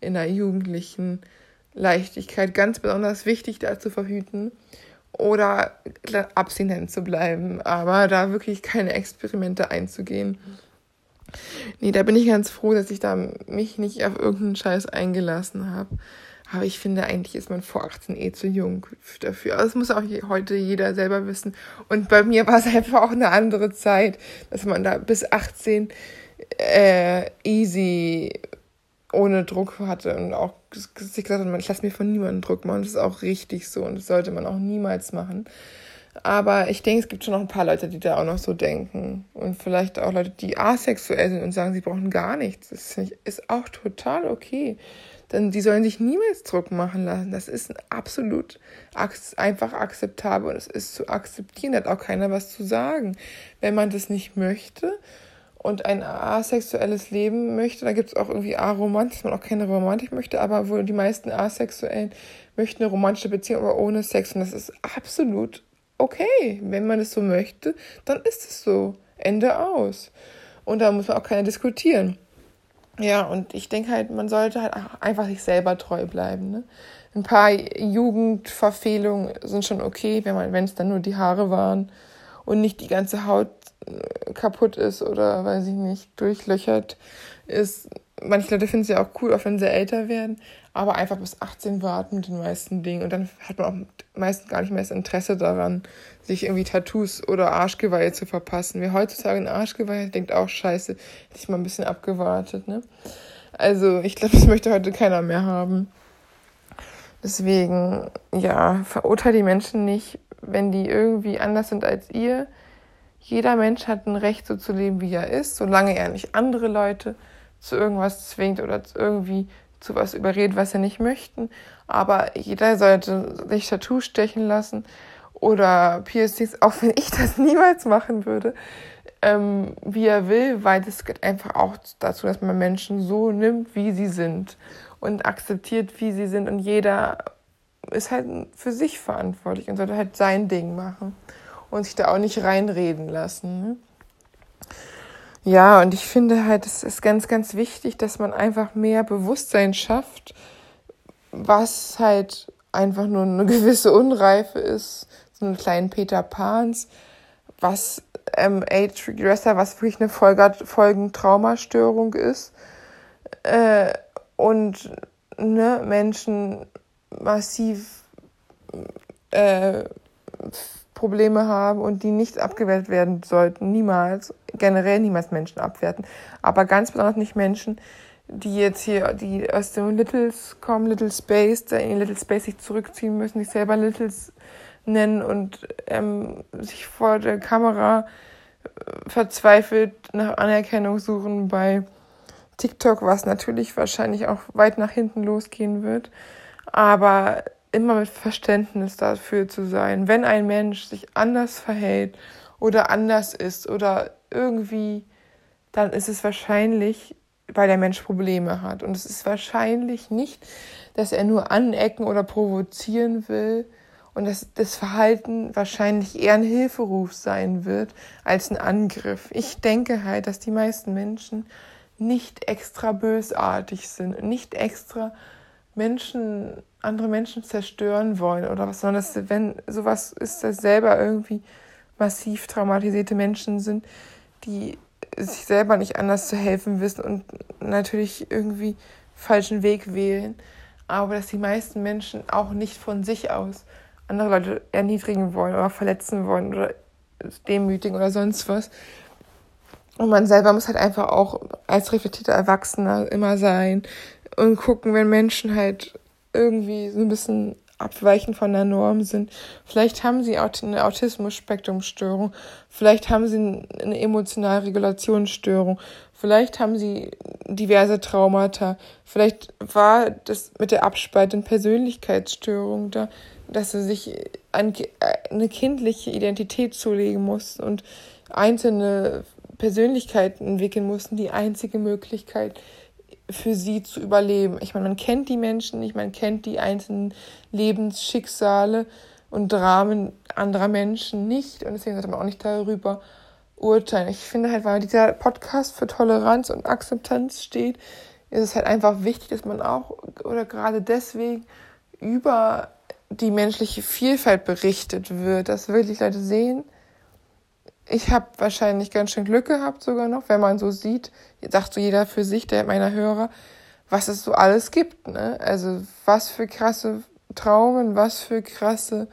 In der jugendlichen Leichtigkeit. Ganz besonders wichtig, da zu verhüten. Oder abstinent zu bleiben. Aber da wirklich keine Experimente einzugehen. Nee, da bin ich ganz froh, dass ich da mich nicht auf irgendeinen Scheiß eingelassen habe. Aber ich finde, eigentlich ist man vor 18 zu jung dafür. Also das muss auch heute jeder selber wissen. Und bei mir war es einfach auch eine andere Zeit, dass man da bis 18 easy ohne Druck hatte. Und auch sich gesagt hat, ich lasse mir von niemandem Druck machen. Das ist auch richtig so und das sollte man auch niemals machen. Aber ich denke, es gibt schon noch ein paar Leute, die da auch noch so denken. Und vielleicht auch Leute, die asexuell sind und sagen, sie brauchen gar nichts. Das ist auch total okay. Denn die sollen sich niemals Druck machen lassen. Das ist absolut einfach akzeptabel und es ist zu akzeptieren. Da hat auch keiner was zu sagen. Wenn man das nicht möchte und ein asexuelles Leben möchte, da gibt es auch irgendwie Aromantik, dass man auch keine Romantik möchte, aber wohl die meisten Asexuellen möchten eine romantische Beziehung, aber ohne Sex. Und das ist absolut okay. Wenn man es so möchte, dann ist es so. Ende aus. Und da muss man auch keiner diskutieren. Ja, und ich denke halt, man sollte halt einfach sich selber treu bleiben, ne? Ein paar Jugendverfehlungen sind schon okay, wenn es dann nur die Haare waren und nicht die ganze Haut kaputt ist oder, weiß ich nicht, durchlöchert ist. Manche Leute finden es ja auch cool, auch wenn sie älter werden, aber einfach bis 18 warten mit den meisten Dingen und dann hat man auch meistens gar nicht mehr das Interesse daran, sich irgendwie Tattoos oder Arschgeweihe zu verpassen. Wer heutzutage ein Arschgeweihe denkt auch, scheiße, hätte ich mal ein bisschen abgewartet, ne? Also ich glaube, das möchte heute keiner mehr haben. Deswegen, ja, verurteilt die Menschen nicht, wenn die irgendwie anders sind als ihr. Jeder Mensch hat ein Recht, so zu leben, wie er ist, solange er nicht andere Leute zu irgendwas zwingt oder irgendwie zu was überredet, was sie nicht möchten. Aber jeder sollte sich Tattoos stechen lassen oder Piercings, auch wenn ich das niemals machen würde, wie er will, weil das geht einfach auch dazu, dass man Menschen so nimmt, wie sie sind und akzeptiert, wie sie sind. Und jeder ist halt für sich verantwortlich und sollte halt sein Ding machen und sich da auch nicht reinreden lassen, ne? Ja, und ich finde halt, es ist ganz, ganz wichtig, dass man einfach mehr Bewusstsein schafft, was halt einfach nur eine gewisse Unreife ist, so einen kleinen Peter Pans, was Ageregression, was wirklich eine Folgentraumastörung ist und ne, Menschen massiv Probleme haben und die nicht abgewertet werden sollten, niemals, generell niemals Menschen abwerten, aber ganz besonders nicht Menschen, die jetzt hier, die aus dem Littles kommen, Little Space, da in Little Space sich zurückziehen müssen, sich selber Littles nennen und sich vor der Kamera verzweifelt nach Anerkennung suchen bei TikTok, was natürlich wahrscheinlich auch weit nach hinten losgehen wird, aber immer mit Verständnis dafür zu sein. Wenn ein Mensch sich anders verhält oder anders ist oder irgendwie, dann ist es wahrscheinlich, weil der Mensch Probleme hat. Und es ist wahrscheinlich nicht, dass er nur anecken oder provozieren will und dass das Verhalten wahrscheinlich eher ein Hilferuf sein wird als ein Angriff. Ich denke halt, dass die meisten Menschen nicht extra bösartig sind und nicht extra andere Menschen zerstören wollen oder was, sondern dass, wenn sowas ist, dass selber irgendwie massiv traumatisierte Menschen sind, die sich selber nicht anders zu helfen wissen und natürlich irgendwie falschen Weg wählen, aber dass die meisten Menschen auch nicht von sich aus andere Leute erniedrigen wollen oder verletzen wollen oder demütigen oder sonst was. Und man selber muss halt einfach auch als reflektierter Erwachsener immer sein und gucken, wenn Menschen halt irgendwie so ein bisschen abweichend von der Norm sind. Vielleicht haben sie eine Autismus-Spektrum-Störung, vielleicht haben sie eine emotionale Regulationsstörung, vielleicht haben sie diverse Traumata, vielleicht war das mit der abspaltenden Persönlichkeitsstörung da, dass sie sich eine kindliche Identität zulegen mussten und einzelne Persönlichkeiten entwickeln mussten, die einzige Möglichkeit für sie zu überleben. Ich meine, man kennt die Menschen nicht, man kennt die einzelnen Lebensschicksale und Dramen anderer Menschen nicht und deswegen sollte man auch nicht darüber urteilen. Ich finde halt, weil dieser Podcast für Toleranz und Akzeptanz steht, ist es halt einfach wichtig, dass man auch oder gerade deswegen über die menschliche Vielfalt berichtet wird, dass wirklich Leute sehen, ich habe wahrscheinlich ganz schön Glück gehabt sogar noch, wenn man so sieht, sagt so jeder für sich, der meiner Hörer, was es so alles gibt, ne? Also was für krasse Traumen, was für krasse,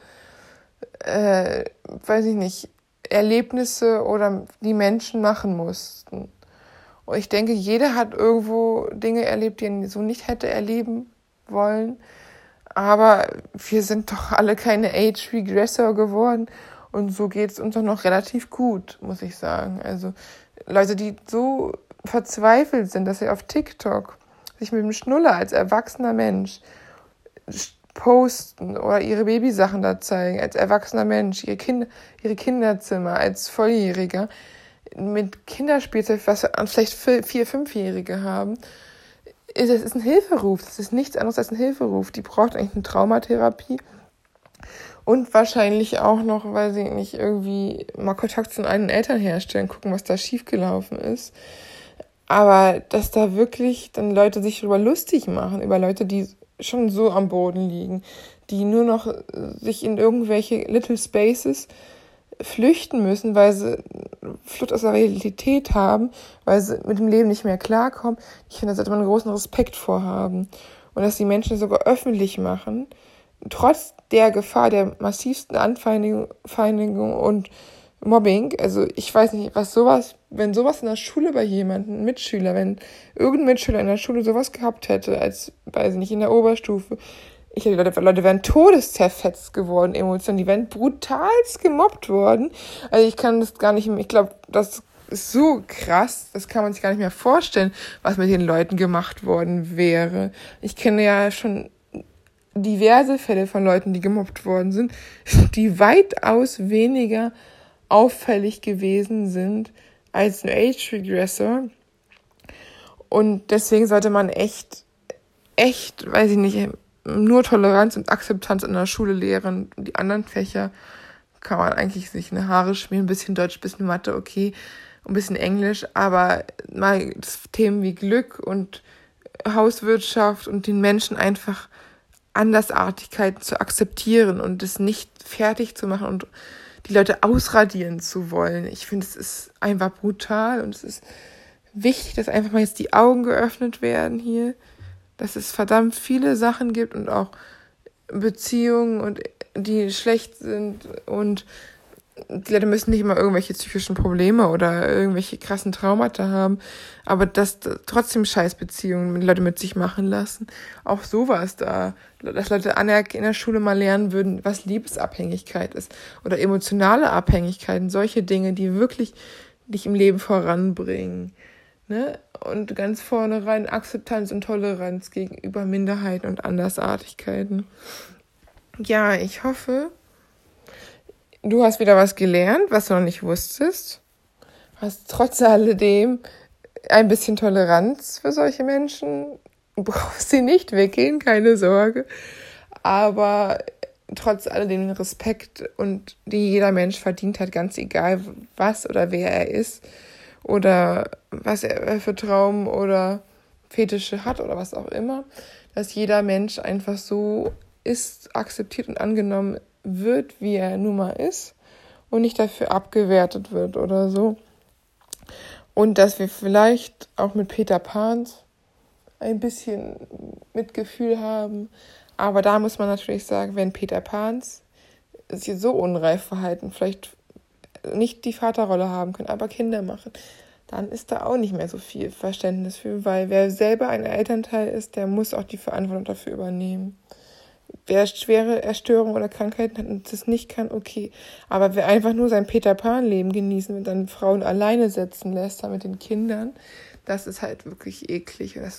weiß ich nicht, Erlebnisse oder die Menschen machen mussten. Und ich denke, jeder hat irgendwo Dinge erlebt, die er so nicht hätte erleben wollen. Aber wir sind doch alle keine Age Regressor geworden. Und so geht's uns doch noch relativ gut, muss ich sagen. Also Leute, die so verzweifelt sind, dass sie auf TikTok sich mit dem Schnuller als erwachsener Mensch posten oder ihre Babysachen da zeigen, als erwachsener Mensch, ihre Kinderzimmer als Volljähriger, mit Kinderspielzeug, was vielleicht 4-5-Jährige haben, das ist ein Hilferuf. Das ist nichts anderes als ein Hilferuf. Die braucht eigentlich eine Traumatherapie. Und wahrscheinlich auch noch, weil sie nicht irgendwie mal Kontakt zu eigenen Eltern herstellen, gucken, was da schiefgelaufen ist. Aber dass da wirklich dann Leute sich drüber lustig machen, über Leute, die schon so am Boden liegen, die nur noch sich in irgendwelche Little Spaces flüchten müssen, weil sie Flucht aus der Realität haben, weil sie mit dem Leben nicht mehr klarkommen. Ich finde, da sollte man einen großen Respekt vorhaben. Und dass die Menschen sogar öffentlich machen, trotz der Gefahr der massivsten Anfeindung und Mobbing, also ich weiß nicht, wenn sowas in der Schule bei jemandem, Mitschüler, wenn irgendein Mitschüler in der Schule sowas gehabt hätte, als, weiß ich nicht, in der Oberstufe, Leute wären todeszerfetzt geworden, Emotionen, die wären brutalst gemobbt worden, also ich kann das gar nicht mehr, ich glaube, das ist so krass, das kann man sich gar nicht mehr vorstellen, was mit den Leuten gemacht worden wäre. Ich kenne ja schon diverse Fälle von Leuten, die gemobbt worden sind, die weitaus weniger auffällig gewesen sind als ein Age Regressor. Und deswegen sollte man echt, weiß ich nicht, nur Toleranz und Akzeptanz in der Schule lehren. Die anderen Fächer kann man eigentlich sich eine Haare schmieren, ein bisschen Deutsch, ein bisschen Mathe, okay, ein bisschen Englisch, aber mal Themen wie Glück und Hauswirtschaft und den Menschen einfach Andersartigkeiten zu akzeptieren und es nicht fertig zu machen und die Leute ausradieren zu wollen. Ich finde, es ist einfach brutal und es ist wichtig, dass einfach mal jetzt die Augen geöffnet werden hier, dass es verdammt viele Sachen gibt und auch Beziehungen, und die schlecht sind, und die Leute müssen nicht immer irgendwelche psychischen Probleme oder irgendwelche krassen Traumata haben, aber dass trotzdem Scheißbeziehungen die Leute mit sich machen lassen. Auch sowas da, dass Leute in der Schule mal lernen würden, was Liebesabhängigkeit ist oder emotionale Abhängigkeiten, solche Dinge, die wirklich dich im Leben voranbringen. Ne? Und ganz vorne rein Akzeptanz und Toleranz gegenüber Minderheiten und Andersartigkeiten. Ja, ich hoffe, du hast wieder was gelernt, was du noch nicht wusstest. Hast trotz alledem ein bisschen Toleranz für solche Menschen. Du brauchst sie nicht weggehen, keine Sorge. Aber trotz alledem den Respekt, und die jeder Mensch verdient hat, ganz egal was oder wer er ist. oder was er für Traum oder Fetische hat oder was auch immer, dass jeder Mensch einfach so ist, akzeptiert und angenommen wird, wie er nun mal ist und nicht dafür abgewertet wird oder so. Und dass wir vielleicht auch mit Peter Pan ein bisschen Mitgefühl haben. Aber da muss man natürlich sagen, wenn Peter Pan sich so unreif verhalten, vielleicht nicht die Vaterrolle haben können, aber Kinder machen, dann ist da auch nicht mehr so viel Verständnis für, weil wer selber ein Elternteil ist, der muss auch die Verantwortung dafür übernehmen. Wer schwere Erstörungen oder Krankheiten hat und das nicht kann, okay. Aber wer einfach nur sein Peter Pan-Leben genießen und dann Frauen alleine setzen lässt, dann mit den Kindern, das ist halt wirklich eklig. Und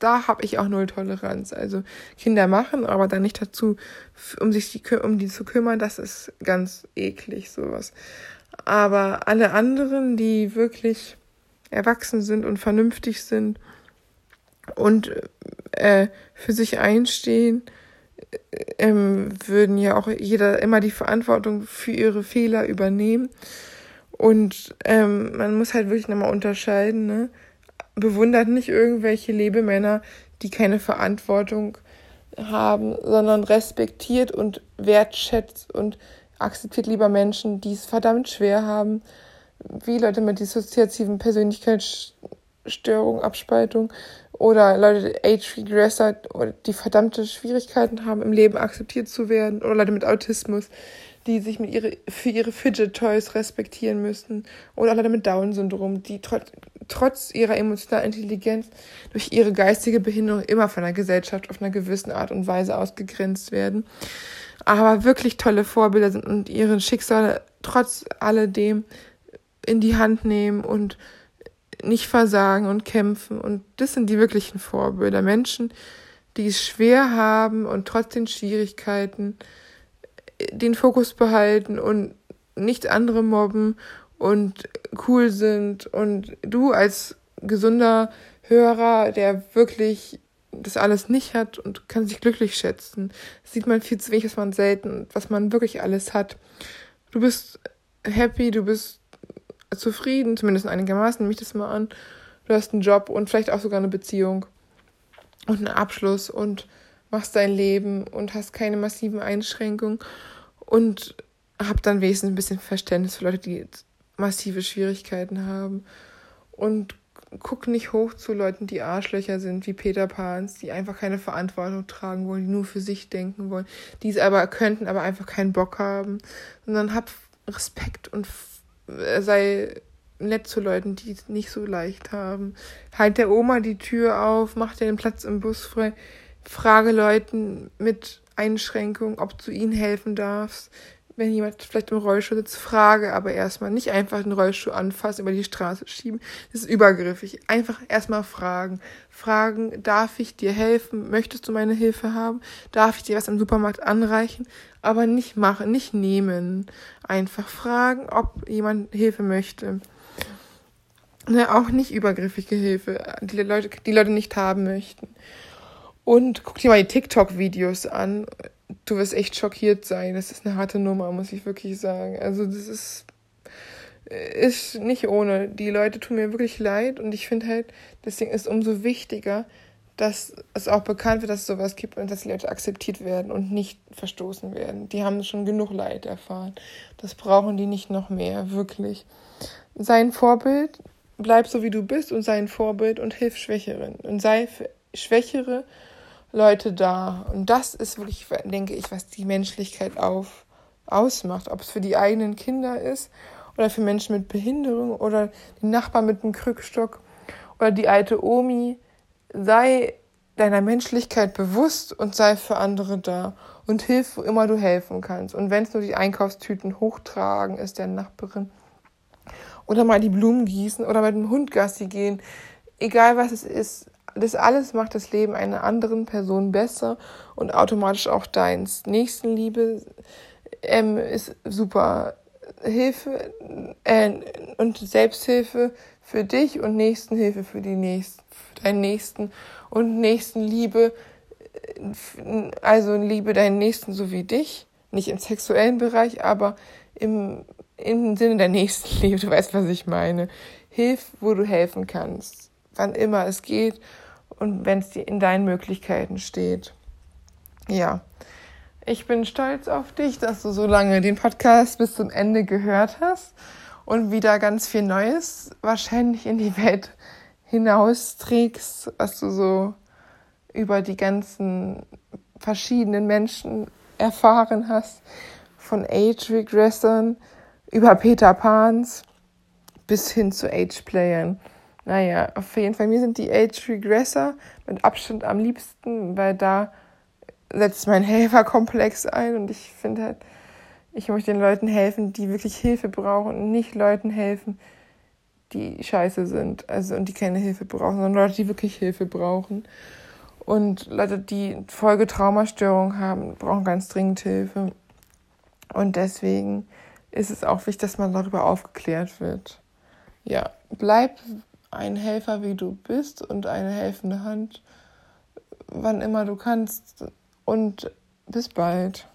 da habe ich auch null Toleranz. Also Kinder machen, aber dann nicht dazu, um die zu kümmern, das ist ganz eklig, sowas. Aber alle anderen, die wirklich erwachsen sind und vernünftig sind und für sich einstehen, würden ja auch jeder immer die Verantwortung für ihre Fehler übernehmen. Und man muss halt wirklich nochmal unterscheiden, ne? Bewundert nicht irgendwelche Lebemänner, die keine Verantwortung haben, sondern respektiert und wertschätzt und akzeptiert lieber Menschen, die es verdammt schwer haben, wie Leute mit dissoziativen Persönlichkeitsstörungen, Abspaltung, oder Leute, Ageregresser, die verdammte Schwierigkeiten haben, im Leben akzeptiert zu werden. Oder Leute mit Autismus, die sich für ihre Fidget-Toys respektieren müssen. Oder Leute mit Down-Syndrom, die trotz ihrer emotionalen Intelligenz durch ihre geistige Behinderung immer von der Gesellschaft auf einer gewissen Art und Weise ausgegrenzt werden. Aber wirklich tolle Vorbilder sind und ihren Schicksal trotz alledem in die Hand nehmen und nicht versagen und kämpfen. Und das sind die wirklichen Vorbilder. Menschen, die es schwer haben und trotz den Schwierigkeiten den Fokus behalten und nicht andere mobben und cool sind. Und du als gesunder Hörer, der wirklich das alles nicht hat und kann sich glücklich schätzen. Das sieht man viel zu wenig, was man selten, was man wirklich alles hat. Du bist happy, du bist zufrieden, zumindest einigermaßen, nehme ich das mal an. Du hast einen Job und vielleicht auch sogar eine Beziehung und einen Abschluss und machst dein Leben und hast keine massiven Einschränkungen und hab dann wenigstens ein bisschen Verständnis für Leute, die massive Schwierigkeiten haben. Und guck nicht hoch zu Leuten, die Arschlöcher sind, wie Peter Pan, die einfach keine Verantwortung tragen wollen, die nur für sich denken wollen, die es aber könnten, aber einfach keinen Bock haben. Sondern hab Respekt und sei nett zu Leuten, die es nicht so leicht haben. Halt der Oma die Tür auf, mach dir den Platz im Bus frei, frage Leuten mit Einschränkungen, ob du ihnen helfen darfst. Wenn jemand vielleicht im Rollstuhl sitzt, frage, aber erstmal nicht einfach den Rollstuhl anfassen, über die Straße schieben. Das ist übergriffig. Einfach erstmal fragen. Fragen, darf ich dir helfen? Möchtest du meine Hilfe haben? Darf ich dir was im Supermarkt anreichen? Aber nicht machen, nicht nehmen. Einfach fragen, ob jemand Hilfe möchte. Ne, auch nicht übergriffige Hilfe, die Leute nicht haben möchten. Und guck dir mal die TikTok-Videos an. Du wirst echt schockiert sein. Das ist eine harte Nummer, muss ich wirklich sagen. Also das ist nicht ohne. Die Leute tun mir wirklich leid und ich finde halt, deswegen ist es umso wichtiger, dass es auch bekannt wird, dass es sowas gibt und dass die Leute akzeptiert werden und nicht verstoßen werden. Die haben schon genug Leid erfahren. Das brauchen die nicht noch mehr, wirklich. Sei ein Vorbild, bleib so wie du bist und sei ein Vorbild und hilf Schwächeren. Und sei für Schwächere Leute da. Und das ist wirklich, denke ich, was die Menschlichkeit ausmacht. Ob es für die eigenen Kinder ist oder für Menschen mit Behinderung oder den Nachbarn mit einem Krückstock oder die alte Omi. Sei deiner Menschlichkeit bewusst und sei für andere da und hilf, wo immer du helfen kannst. Und wenn es nur die Einkaufstüten hochtragen ist, der Nachbarin, oder mal die Blumen gießen oder mit dem Hund Gassi gehen, egal was es ist, das alles macht das Leben einer anderen Person besser und automatisch auch deins. Nächstenliebe ist super. Hilfe und Selbsthilfe für dich und Nächstenhilfe für die Nächsten, für deinen Nächsten und Nächstenliebe, also liebe deinen Nächsten so wie dich, nicht im sexuellen Bereich, aber im im Sinne der Nächstenliebe, du weißt, was ich meine. Hilf, wo du helfen kannst, wann immer es geht und wenn es dir in deinen Möglichkeiten steht. Ja, ich bin stolz auf dich, dass du so lange den Podcast bis zum Ende gehört hast und wieder ganz viel Neues wahrscheinlich in die Welt hinausträgst, was du so über die ganzen verschiedenen Menschen erfahren hast, von Ageregressern über Peter Pans bis hin zu Age-Playern. Naja, auf jeden Fall, mir sind die Ageregresser mit Abstand am liebsten, weil da setzt mein Helferkomplex ein und ich finde halt, ich möchte den Leuten helfen, die wirklich Hilfe brauchen und nicht Leuten helfen, die scheiße sind, also und die keine Hilfe brauchen, sondern Leute, die wirklich Hilfe brauchen. Und Leute, die Folgetraumastörungen haben, brauchen ganz dringend Hilfe. Und deswegen ist es auch wichtig, dass man darüber aufgeklärt wird. Ja, bleib ein Helfer, wie du bist, und eine helfende Hand, wann immer du kannst. Und bis bald.